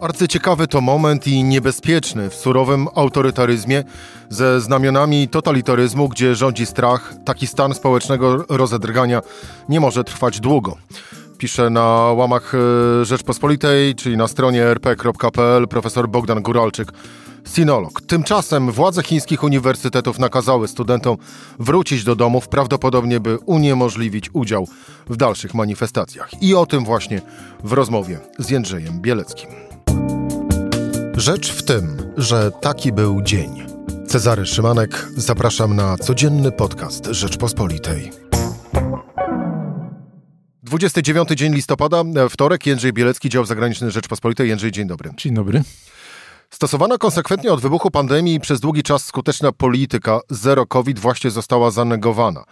Arcyciekawy to moment i niebezpieczny w surowym autorytaryzmie ze znamionami totalitaryzmu, gdzie rządzi strach. Taki stan społecznego rozedrgania nie może trwać długo. Pisze na łamach Rzeczpospolitej, czyli na stronie rp.pl, profesor Bogdan Góralczyk, sinolog. Tymczasem władze chińskich uniwersytetów nakazały studentom wrócić do domów, prawdopodobnie by uniemożliwić udział w dalszych manifestacjach. I o tym właśnie w rozmowie z Jędrzejem Bieleckim. Rzecz w tym, że taki był dzień. Cezary Szymanek, zapraszam na codzienny podcast Rzeczpospolitej. 29 dzień listopada, wtorek, Jędrzej Bielecki, dział zagraniczny Rzeczpospolitej. Jędrzej, dzień dobry. Dzień dobry. Stosowana konsekwentnie od wybuchu pandemii przez długi czas skuteczna polityka zero COVID właśnie została zanegowana.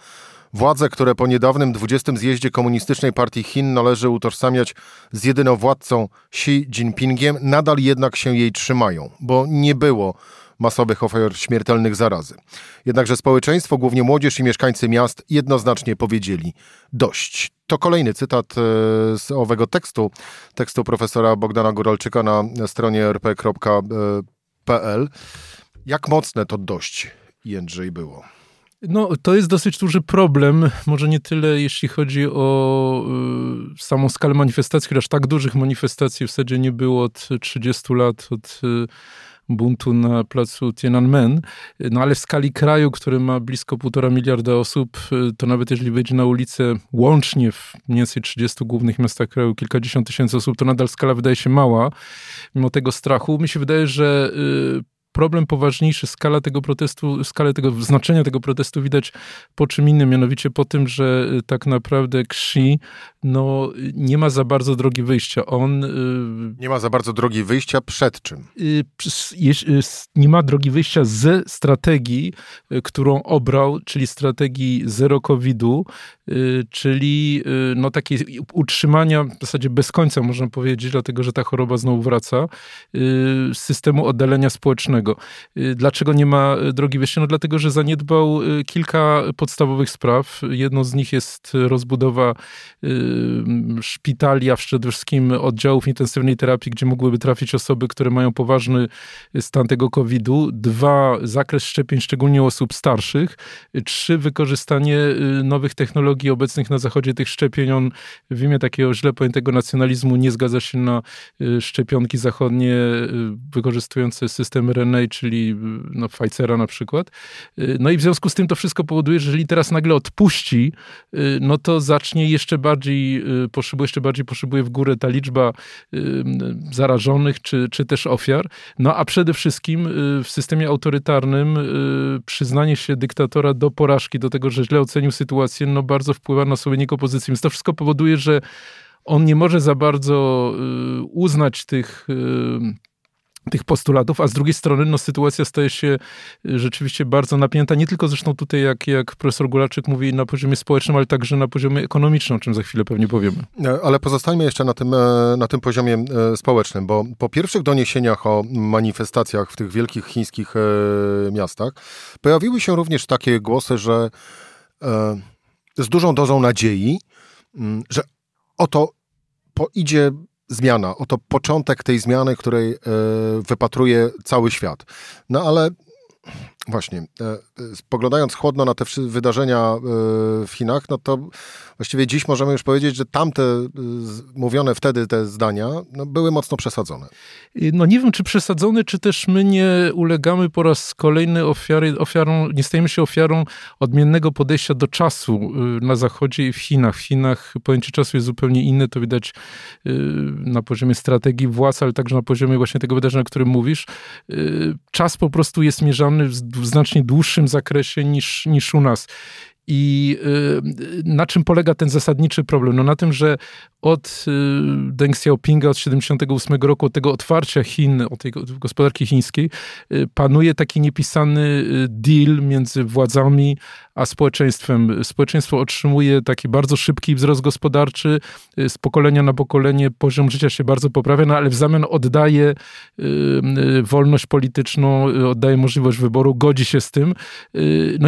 Władze, które po niedawnym 20. zjeździe Komunistycznej Partii Chin należy utożsamiać z jedynowładcą Xi Jinpingiem, nadal jednak się jej trzymają, bo nie było masowych ofiar śmiertelnych zarazy. Jednakże społeczeństwo, głównie młodzież i mieszkańcy miast jednoznacznie powiedzieli dość. To kolejny cytat z owego tekstu profesora Bogdana Góralczyka na stronie rp.pl. Jak mocne to dość, Jędrzej, było? No, to jest dosyć duży problem, może nie tyle jeśli chodzi o samą skalę manifestacji, chociaż tak dużych manifestacji w zasadzie nie było od 30 lat, od buntu na placu Tiananmen, no ale w skali kraju, który ma blisko 1,5 miliarda osób, to nawet jeżeli wyjdzie na ulicę łącznie w mniej więcej 30 głównych miastach kraju kilkadziesiąt tysięcy osób, to nadal skala wydaje się mała, mimo tego strachu. Mi się wydaje, że problem poważniejszy, znaczenia tego protestu widać po czym innym, mianowicie po tym, że tak naprawdę Xi nie ma za bardzo drogi wyjścia. Nie ma za bardzo drogi wyjścia przed czym? Nie ma drogi wyjścia ze strategii, którą obrał, czyli strategii zero COVID-u, czyli takiej utrzymania w zasadzie bez końca, można powiedzieć, dlatego, że ta choroba znowu wraca, systemu oddalenia społecznego. Dlaczego nie ma drogi wyjścia? Dlatego, że zaniedbał kilka podstawowych spraw. Jedną z nich jest rozbudowa szpitali, a przede wszystkim oddziałów intensywnej terapii, gdzie mogłyby trafić osoby, które mają poważny stan tego COVID-u. 2, zakres szczepień, szczególnie osób starszych. 3, wykorzystanie nowych technologii obecnych na zachodzie tych szczepień. On w imię takiego źle pojętego nacjonalizmu nie zgadza się na szczepionki zachodnie wykorzystujące system RNA, czyli Pfizera na przykład. No i w związku z tym to wszystko powoduje, że jeżeli teraz nagle odpuści, to zacznie jeszcze bardziej poszybuje w górę ta liczba zarażonych, czy też ofiar. No a przede wszystkim w systemie autorytarnym przyznanie się dyktatora do porażki, do tego, że źle ocenił sytuację, bardzo wpływa na sobie jego pozycję. Więc to wszystko powoduje, że on nie może za bardzo uznać tych postulatów, a z drugiej strony sytuacja staje się rzeczywiście bardzo napięta, nie tylko zresztą tutaj, jak profesor Góralczyk mówi, na poziomie społecznym, ale także na poziomie ekonomicznym, o czym za chwilę pewnie powiemy. Ale pozostańmy jeszcze na tym poziomie społecznym, bo po pierwszych doniesieniach o manifestacjach w tych wielkich chińskich miastach pojawiły się również takie głosy, że z dużą dozą nadziei, że oto poidzie zmiana, oto początek tej zmiany, której wypatruje cały świat. No ale właśnie, spoglądając chłodno na te wydarzenia w Chinach, to właściwie dziś możemy już powiedzieć, że tamte mówione wtedy te zdania były mocno przesadzone. Nie wiem, czy przesadzone, czy też my nie ulegamy po raz kolejny nie stajemy się ofiarą odmiennego podejścia do czasu na Zachodzie i w Chinach. W Chinach pojęcie czasu jest zupełnie inne, to widać na poziomie strategii władz, ale także na poziomie właśnie tego wydarzenia, o którym mówisz. Czas po prostu jest mierzany w znacznie dłuższym zakresie niż u nas. I na czym polega ten zasadniczy problem? Na tym, że od Deng Xiaopinga, od 78 roku, od tego otwarcia Chin, od tej gospodarki chińskiej, panuje taki niepisany deal między władzami a społeczeństwem. Społeczeństwo otrzymuje taki bardzo szybki wzrost gospodarczy, z pokolenia na pokolenie poziom życia się bardzo poprawia, ale w zamian oddaje wolność polityczną, oddaje możliwość wyboru, godzi się z tym.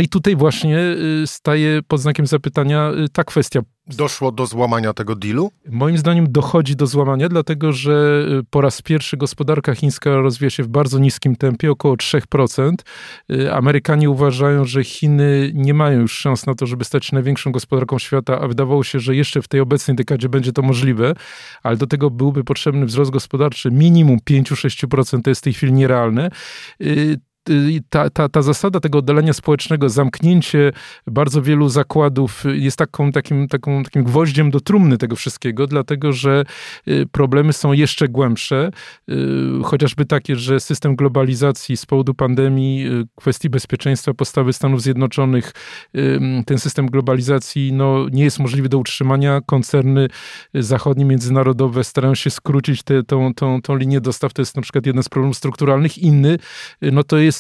I tutaj właśnie staje pod znakiem zapytania ta kwestia. Doszło do złamania tego dealu? Moim zdaniem dochodzi do złamania, dlatego że po raz pierwszy gospodarka chińska rozwija się w bardzo niskim tempie, około 3%. Amerykanie uważają, że Chiny nie mają już szans na to, żeby stać się największą gospodarką świata, a wydawało się, że jeszcze w tej obecnej dekadzie będzie to możliwe, ale do tego byłby potrzebny wzrost gospodarczy minimum 5-6%, to jest w tej chwili nierealne. Ta zasada tego oddalenia społecznego, zamknięcie bardzo wielu zakładów jest takim gwoździem do trumny tego wszystkiego, dlatego że problemy są jeszcze głębsze, chociażby takie, że system globalizacji z powodu pandemii, kwestii bezpieczeństwa, postawy Stanów Zjednoczonych, ten system globalizacji nie jest możliwy do utrzymania. Koncerny zachodnie, międzynarodowe starają się skrócić tą linię dostaw, to jest na przykład jeden z problemów strukturalnych. Inny, to jest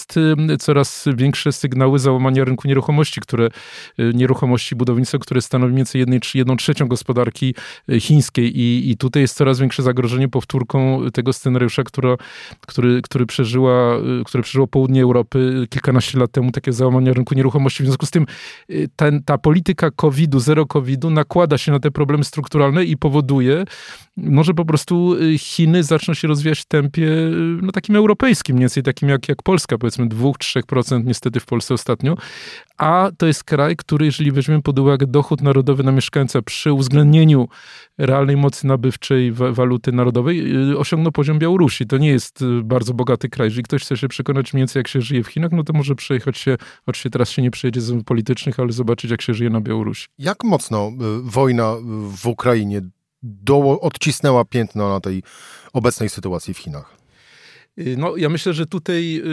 coraz większe sygnały załamania rynku nieruchomości, budownictwa, które stanowi mniej więcej 1/3 gospodarki chińskiej i tutaj jest coraz większe zagrożenie powtórką tego scenariusza, które przeżyło południe Europy kilkanaście lat temu, takie załamania rynku nieruchomości. W związku z tym ta polityka COVID-u, zero COVID-u nakłada się na te problemy strukturalne i powoduje, że po prostu Chiny zaczną się rozwijać w tempie takim europejskim, mniej więcej takim jak Polska, powiedzmy 2-3%, niestety w Polsce ostatnio, a to jest kraj, który, jeżeli weźmiemy pod uwagę dochód narodowy na mieszkańca przy uwzględnieniu realnej mocy nabywczej waluty narodowej, osiągnął poziom Białorusi. To nie jest bardzo bogaty kraj. Jeżeli ktoś chce się przekonać mniej więcej, jak się żyje w Chinach, to może przejechać się, oczywiście teraz się nie przejedzie z politycznych, ale zobaczyć, jak się żyje na Białorusi. Jak mocno wojna w Ukrainie odcisnęła piętno na tej obecnej sytuacji w Chinach? Ja myślę, że tutaj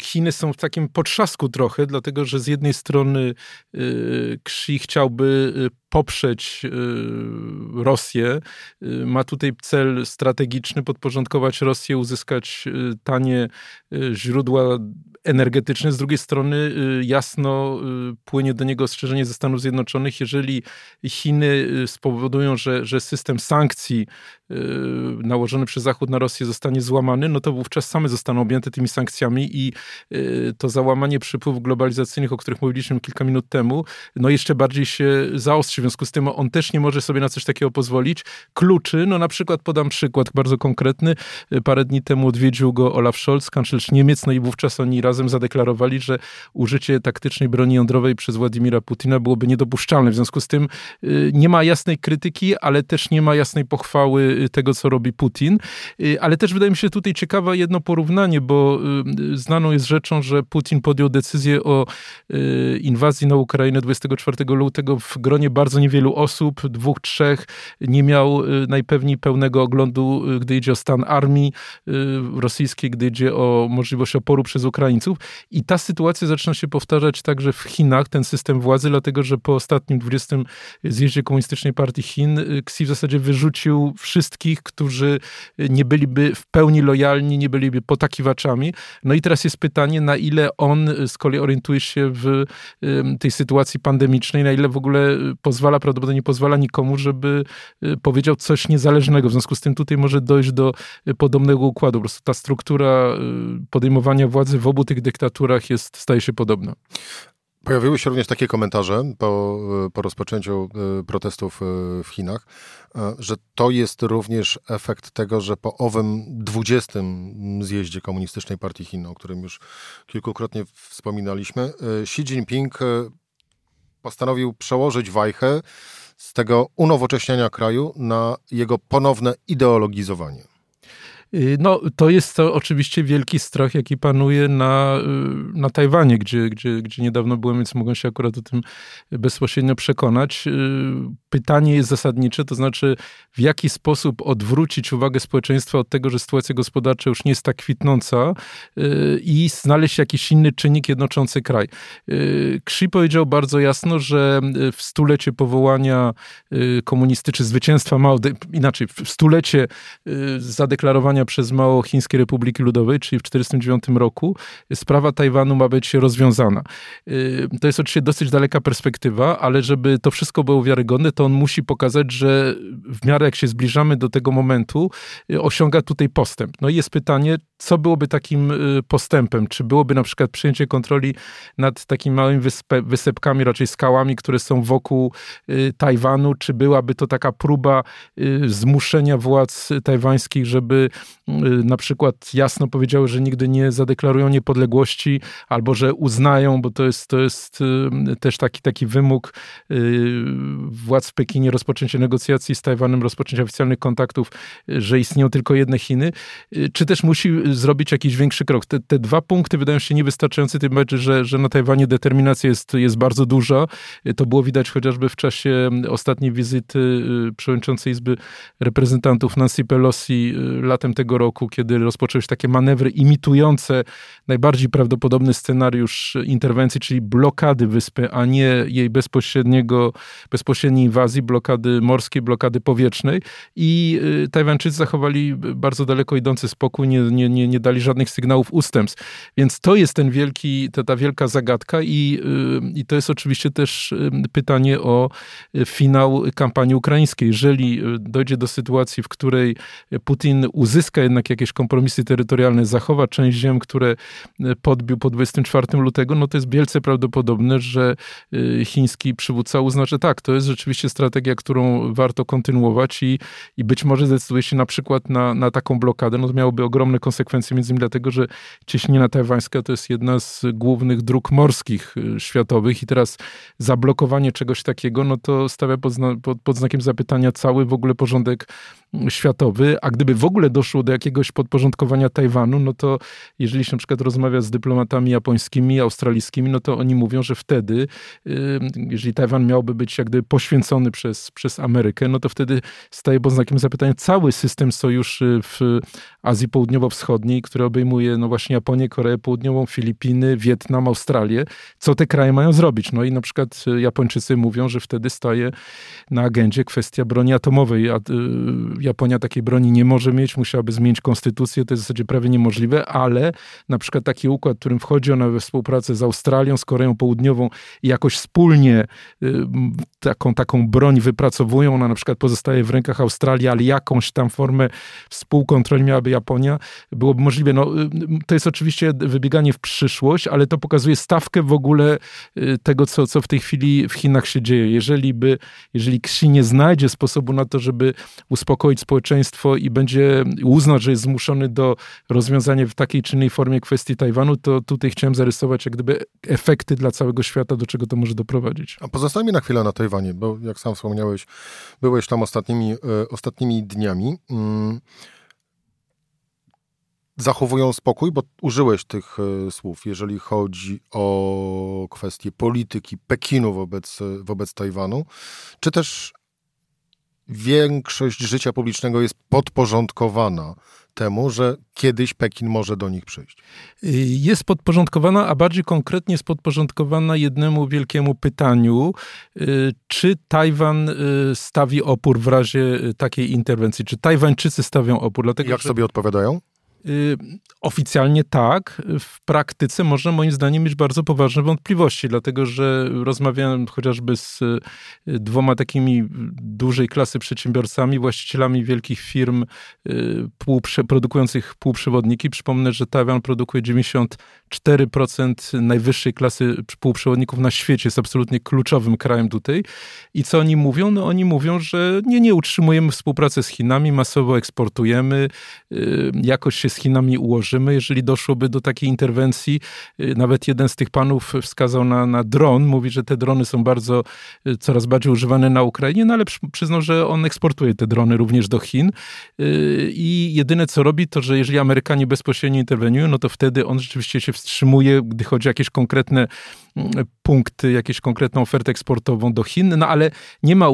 Chiny są w takim potrzasku trochę, dlatego że z jednej strony Xi chciałby poprzeć Rosję. Ma tutaj cel strategiczny, podporządkować Rosję, uzyskać tanie źródła energetyczne. Z drugiej strony jasno płynie do niego ostrzeżenie ze Stanów Zjednoczonych. Jeżeli Chiny spowodują, że system sankcji nałożony przez Zachód na Rosję zostanie złamany, to wówczas same zostaną objęte tymi sankcjami i to załamanie przepływów globalizacyjnych, o których mówiliśmy kilka minut temu, jeszcze bardziej się zaostrzy. W związku z tym on też nie może sobie na coś takiego pozwolić. Kluczy, na przykład podam przykład bardzo konkretny. Parę dni temu odwiedził go Olaf Scholz, kanclerz Niemiec, i wówczas oni razem zadeklarowali, że użycie taktycznej broni jądrowej przez Władimira Putina byłoby niedopuszczalne. W związku z tym nie ma jasnej krytyki, ale też nie ma jasnej pochwały tego, co robi Putin. Ale też wydaje mi się tutaj ciekawe jedno porównanie, bo znaną jest rzeczą, że Putin podjął decyzję o inwazji na Ukrainę 24 lutego w gronie bardzo niewielu osób, 2-3, nie miał najpewniej pełnego oglądu, gdy idzie o stan armii rosyjskiej, gdy idzie o możliwość oporu przez Ukraińców. I ta sytuacja zaczyna się powtarzać także w Chinach, ten system władzy, dlatego że po ostatnim 20. zjeździe Komunistycznej Partii Chin Xi w zasadzie wyrzucił wszystkich, którzy nie byliby w pełni lojalni, nie byliby potakiwaczami. I teraz jest pytanie, na ile on z kolei orientuje się w tej sytuacji pandemicznej, na ile w ogóle prawdopodobnie nie pozwala nikomu, żeby powiedział coś niezależnego. W związku z tym tutaj może dojść do podobnego układu. Po prostu ta struktura podejmowania władzy w obu tych dyktaturach staje się podobna. Pojawiły się również takie komentarze po rozpoczęciu protestów w Chinach, że to jest również efekt tego, że po owym 20. zjeździe Komunistycznej Partii Chin, o którym już kilkukrotnie wspominaliśmy, Xi Jinping postanowił przełożyć wajchę z tego unowocześniania kraju na jego ponowne ideologizowanie. To jest to oczywiście wielki strach, jaki panuje na Tajwanie, gdzie niedawno byłem, więc mogłem się akurat o tym bezpośrednio przekonać. Pytanie jest zasadnicze, to znaczy w jaki sposób odwrócić uwagę społeczeństwa od tego, że sytuacja gospodarcza już nie jest tak kwitnąca i znaleźć jakiś inny czynnik jednoczący kraj. Xi powiedział bardzo jasno, że w stulecie powołania komunisty, czy zwycięstwa Mao, inaczej w stulecie zadeklarowania założenia przez Mao Chińskiej Republiki Ludowej, czyli w 1949 roku, sprawa Tajwanu ma być rozwiązana. To jest oczywiście dosyć daleka perspektywa, ale żeby to wszystko było wiarygodne, to on musi pokazać, że w miarę jak się zbliżamy do tego momentu, osiąga tutaj postęp. No i jest pytanie, co byłoby takim postępem? Czy byłoby na przykład przyjęcie kontroli nad takimi małymi wysepkami, raczej skałami, które są wokół Tajwanu? Czy byłaby to taka próba zmuszenia władz tajwańskich, żeby na przykład jasno powiedziały, że nigdy nie zadeklarują niepodległości, albo że uznają, bo to jest też taki wymóg władz w Pekinie, rozpoczęcie negocjacji z Tajwanem, rozpoczęcie oficjalnych kontaktów, że istnieją tylko jedne Chiny, czy też musi zrobić jakiś większy krok. Te dwa punkty wydają się niewystarczające, tym bardziej, że na Tajwanie determinacja jest bardzo duża. To było widać chociażby w czasie ostatniej wizyty przewodniczącej Izby Reprezentantów Nancy Pelosi latem tego roku, kiedy rozpoczęły się takie manewry imitujące najbardziej prawdopodobny scenariusz interwencji, czyli blokady wyspy, a nie jej bezpośredniej inwazji, blokady morskiej, blokady powietrznej. I Tajwańczycy zachowali bardzo daleko idący spokój, nie dali żadnych sygnałów ustępstw. Więc to jest ten ta wielka zagadka i to jest oczywiście też pytanie o finał kampanii ukraińskiej. Jeżeli dojdzie do sytuacji, w której Putin uzyska jednak jakieś kompromisy terytorialne, zachowa część ziem, które podbił po 24 lutego, no to jest wielce prawdopodobne, że chiński przywódca uzna, że tak, to jest rzeczywiście strategia, którą warto kontynuować i być może zdecyduje się na przykład na taką blokadę. No to miałoby ogromne konsekwencje, między innymi dlatego, że cieśnina tajwańska to jest jedna z głównych dróg morskich światowych i teraz zablokowanie czegoś takiego, no to stawia pod znakiem zapytania cały w ogóle porządek światowy, a gdyby w ogóle doszło do jakiegoś podporządkowania Tajwanu, no to jeżeli się na przykład rozmawia z dyplomatami japońskimi, australijskimi, no to oni mówią, że wtedy, jeżeli Tajwan miałby być jak gdyby poświęcony przez Amerykę, no to wtedy staje pod znakiem zapytania cały system sojuszy w Azji Południowo-Wschodniej, który obejmuje no właśnie Japonię, Koreę Południową, Filipiny, Wietnam, Australię. Co te kraje mają zrobić? No i na przykład Japończycy mówią, że wtedy staje na agendzie kwestia broni atomowej, a Japonia takiej broni nie może mieć, musiałaby zmienić konstytucję, to jest w zasadzie prawie niemożliwe, ale na przykład taki układ, w którym wchodzi ona we współpracę z Australią, z Koreą Południową i jakoś wspólnie taką broń wypracowują, ona na przykład pozostaje w rękach Australii, ale jakąś tam formę współkontroli miałaby Japonia, byłoby możliwe. No, to jest oczywiście wybieganie w przyszłość, ale to pokazuje stawkę w ogóle tego, co w tej chwili w Chinach się dzieje. Jeżeli Xi nie znajdzie sposobu na to, żeby uspokoić społeczeństwo i będzie uznał, że jest zmuszony do rozwiązania w takiej czy innej formie kwestii Tajwanu, to tutaj chciałem zarysować jak gdyby efekty dla całego świata, do czego to może doprowadzić. A pozostańmy na chwilę na Tajwanie, bo jak sam wspomniałeś, byłeś tam ostatnimi dniami. Zachowują spokój, bo użyłeś tych słów, jeżeli chodzi o kwestię polityki Pekinu wobec Tajwanu, czy też większość życia publicznego jest podporządkowana temu, że kiedyś Pekin może do nich przyjść. Jest podporządkowana, a bardziej konkretnie jest podporządkowana jednemu wielkiemu pytaniu, czy Tajwan stawi opór w razie takiej interwencji, czy Tajwańczycy stawią opór. Dlatego, jak sobie odpowiadają? Oficjalnie tak, w praktyce można moim zdaniem mieć bardzo poważne wątpliwości, dlatego że rozmawiałem chociażby z dwoma takimi dużej klasy przedsiębiorcami, właścicielami wielkich firm produkujących półprzewodniki. Przypomnę, że Tajwan produkuje 94% najwyższej klasy półprzewodników na świecie, jest absolutnie kluczowym krajem tutaj. I co oni mówią? No oni mówią, że nie utrzymujemy współpracy z Chinami, masowo eksportujemy, jakoś się z Chinami ułożymy. Jeżeli doszłoby do takiej interwencji, nawet jeden z tych panów wskazał na dron, mówi, że te drony są coraz bardziej używane na Ukrainie, no ale przyznał, że on eksportuje te drony również do Chin i jedyne co robi, to że jeżeli Amerykanie bezpośrednio interweniują, no to wtedy on rzeczywiście się wstrzymuje, gdy chodzi o jakieś konkretne punkty, jakąś konkretną ofertę eksportową do Chin, no ale nie ma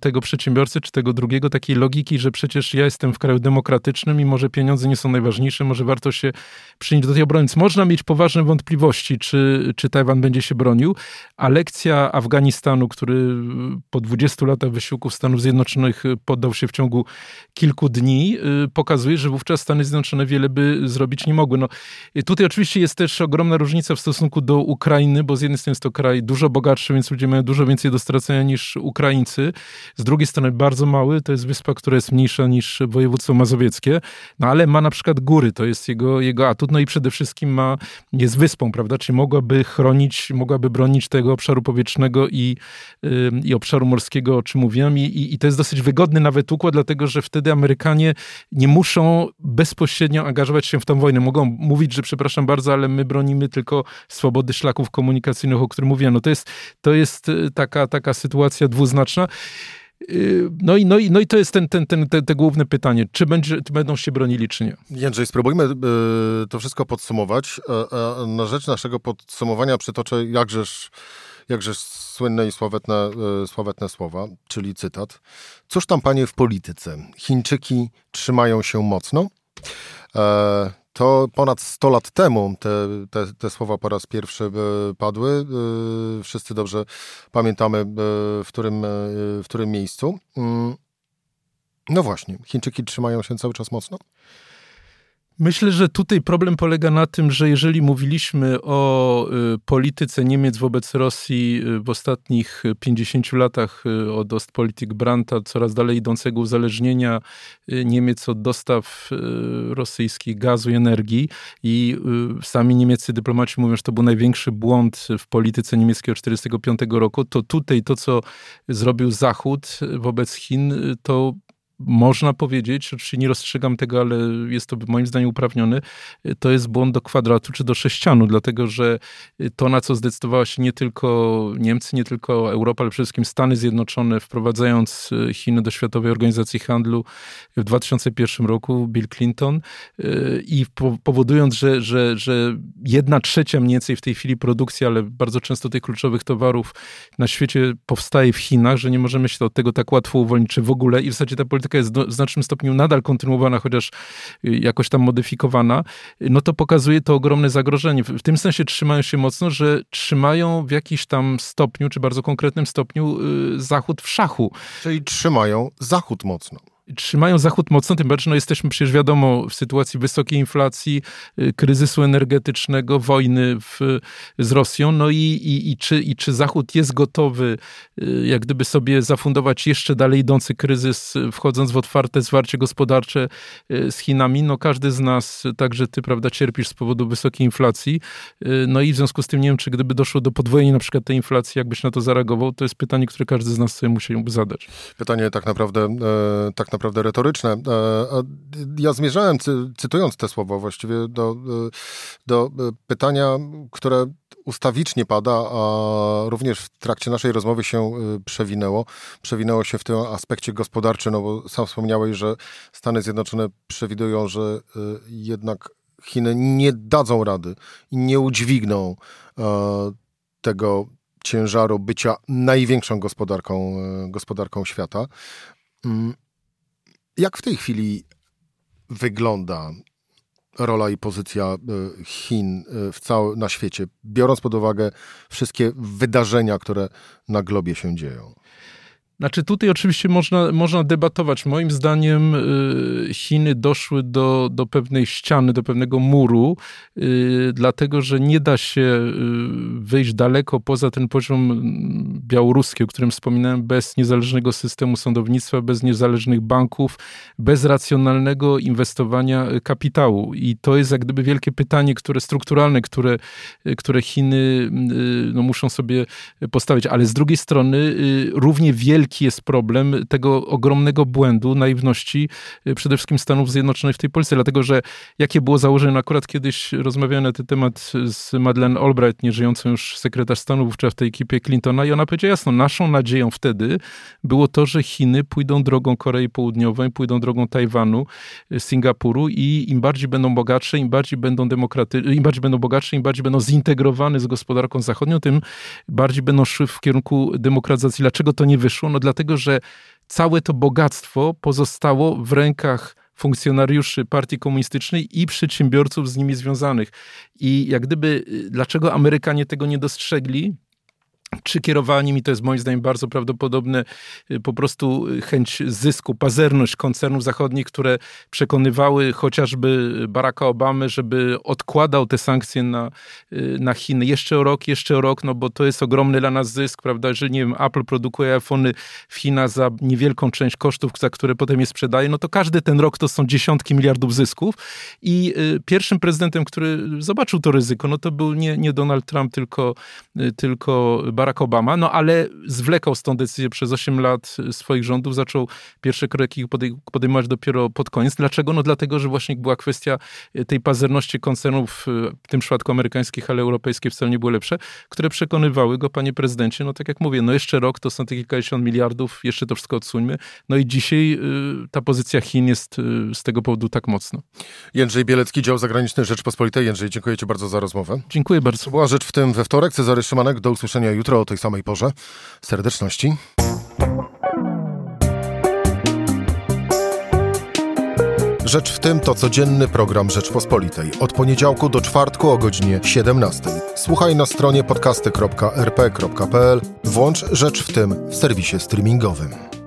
tego przedsiębiorcy, czy tego drugiego takiej logiki, że przecież ja jestem w kraju demokratycznym i może pieniądze nie są najważniejsze, może warto się przynieść do tej obrony. Można mieć poważne wątpliwości, czy Tajwan będzie się bronił, a lekcja Afganistanu, który po 20 latach wysiłków Stanów Zjednoczonych poddał się w ciągu kilku dni, pokazuje, że wówczas Stany Zjednoczone wiele by zrobić nie mogły. No, tutaj oczywiście jest też ogromna różnica w stosunku do Ukrainy, bo z jednej strony jest to kraj dużo bogatszy, więc ludzie mają dużo więcej do stracenia niż Ukraińcy. Z drugiej strony bardzo mały, to jest wyspa, która jest mniejsza niż województwo mazowieckie, no ale ma na przykład góry, to jest jego atut, no i przede wszystkim jest wyspą, prawda, czyli mogłaby bronić tego obszaru powietrznego i obszaru morskiego, o czym mówiłem, i to jest dosyć wygodny nawet układ, dlatego, że wtedy Amerykanie nie muszą bezpośrednio angażować się w tą wojnę, mogą mówić, że przepraszam bardzo, ale my bronimy tylko swobody szlaków komunikacyjnych, o którym mówiłem, no to jest taka sytuacja dwuznaczna. No i to jest te główne pytanie. Czy będą się bronili, czy nie? Jędrzej, spróbujmy to wszystko podsumować. Na rzecz naszego podsumowania przytoczę jakżeż słynne i sławetne słowa, czyli cytat. Cóż tam, panie, w polityce? Chińczyki trzymają się mocno? To ponad 100 lat temu te słowa po raz pierwszy padły. Wszyscy dobrze pamiętamy, w którym miejscu. No właśnie, Chińczyki trzymają się cały czas mocno? Myślę, że tutaj problem polega na tym, że jeżeli mówiliśmy o polityce Niemiec wobec Rosji w ostatnich 50 latach od Ostpolitik Brandta, coraz dalej idącego uzależnienia Niemiec od dostaw rosyjskich gazu i energii, i sami niemieccy dyplomaci mówią, że to był największy błąd w polityce niemieckiej od 1945 roku, to tutaj to, co zrobił Zachód wobec Chin, to można powiedzieć, oczywiście nie rozstrzygam tego, ale jest to moim zdaniem uprawnione, to jest błąd do kwadratu czy do sześcianu, dlatego że to, na co zdecydowała się nie tylko Niemcy, nie tylko Europa, ale przede wszystkim Stany Zjednoczone, wprowadzając Chiny do Światowej Organizacji Handlu w 2001 roku, Bill Clinton, i powodując, że 1/3 mniej więcej w tej chwili produkcji, ale bardzo często tych kluczowych towarów na świecie powstaje w Chinach, że nie możemy się od tego tak łatwo uwolnić, czy w ogóle, i w zasadzie ta polityka jest w znacznym stopniu nadal kontynuowana, chociaż jakoś tam modyfikowana, no to pokazuje to ogromne zagrożenie. W tym sensie trzymają się mocno, że trzymają w jakimś tam stopniu, czy bardzo konkretnym stopniu, Zachód w szachu. Czyli trzymają Zachód mocno. Trzymają Zachód mocno, tym bardziej, no jesteśmy przecież wiadomo w sytuacji wysokiej inflacji, kryzysu energetycznego, wojny z Rosją, no i czy Zachód jest gotowy jak gdyby sobie zafundować jeszcze dalej idący kryzys, wchodząc w otwarte zwarcie gospodarcze z Chinami. No każdy z nas, także ty, prawda, cierpisz z powodu wysokiej inflacji, no i w związku z tym nie wiem, czy gdyby doszło do podwojenia na przykład tej inflacji, jakbyś na to zareagował, to jest pytanie, które każdy z nas sobie musiałby zadać. Pytanie tak naprawdę retoryczne. Ja zmierzałem, cytując te słowa właściwie, do pytania, które ustawicznie pada, a również w trakcie naszej rozmowy się przewinęło. Przewinęło się w tym aspekcie gospodarczym, no bo sam wspomniałeś, że Stany Zjednoczone przewidują, że jednak Chiny nie dadzą rady i nie udźwigną tego ciężaru bycia największą gospodarką świata. Jak w tej chwili wygląda rola i pozycja Chin na świecie, biorąc pod uwagę wszystkie wydarzenia, które na globie się dzieją? Znaczy tutaj oczywiście można debatować. Moim zdaniem Chiny doszły do pewnej ściany, do pewnego muru, dlatego że nie da się wyjść daleko poza ten poziom białoruski, o którym wspominałem, bez niezależnego systemu sądownictwa, bez niezależnych banków, bez racjonalnego inwestowania kapitału. I to jest jak gdyby wielkie pytanie, które strukturalne, które Chiny muszą sobie postawić. Ale z drugiej strony równie wielki jest problem tego ogromnego błędu, naiwności przede wszystkim Stanów Zjednoczonych w tej polityce, dlatego że jakie było założenie, no akurat kiedyś rozmawiałem na ten temat z Madeleine Albright, nieżyjącą już sekretarz stanu wówczas w tej ekipie Clintona, i ona powiedziała jasno, naszą nadzieją wtedy było to, że Chiny pójdą drogą Korei Południowej, pójdą drogą Tajwanu, Singapuru, i im bardziej będą bogatsze, im bardziej będą demokratyczne, im bardziej będą bogatsze, im bardziej będą zintegrowane z gospodarką zachodnią, tym bardziej będą szły w kierunku demokratyzacji. Dlaczego to nie wyszło? No dlatego, że całe to bogactwo pozostało w rękach funkcjonariuszy partii komunistycznej i przedsiębiorców z nimi związanych. I jak gdyby, dlaczego Amerykanie tego nie dostrzegli? Czy kierowała nimi, to jest moim zdaniem bardzo prawdopodobne, po prostu chęć zysku, pazerność koncernów zachodnich, które przekonywały chociażby Baracka Obamy, żeby odkładał te sankcje na Chiny. Jeszcze o rok, no bo to jest ogromny dla nas zysk, prawda? Jeżeli, nie wiem, Apple produkuje iPhony w Chinach za niewielką część kosztów, za które potem je sprzedaje, no to każdy ten rok to są dziesiątki miliardów zysków. I pierwszym prezydentem, który zobaczył to ryzyko, no to był nie Donald Trump, tylko Barack Obama, no ale zwlekał z tą decyzją przez 8 lat swoich rządów, zaczął pierwsze kroki podejmować dopiero pod koniec. Dlaczego? No dlatego, że właśnie była kwestia tej pazerności koncernów, w tym przypadku amerykańskich, ale europejskie wcale nie były lepsze, które przekonywały go, panie prezydencie, no tak jak mówię, no jeszcze rok to są te kilkadziesiąt miliardów, jeszcze to wszystko odsuńmy. No i dzisiaj ta pozycja Chin jest z tego powodu tak mocno. Jędrzej Bielecki, dział zagraniczny Rzeczpospolitej. Jędrzej, dziękuję ci bardzo za rozmowę. Dziękuję bardzo. To była Rzecz w tym we wtorek. Cezary Szymanek, do usłyszenia jutro o tej samej porze. Serdeczności. Rzecz w tym to codzienny program Rzeczpospolitej. Od poniedziałku do czwartku o godzinie 17. Słuchaj na stronie podcasty.rp.pl. Włącz Rzecz w tym w serwisie streamingowym.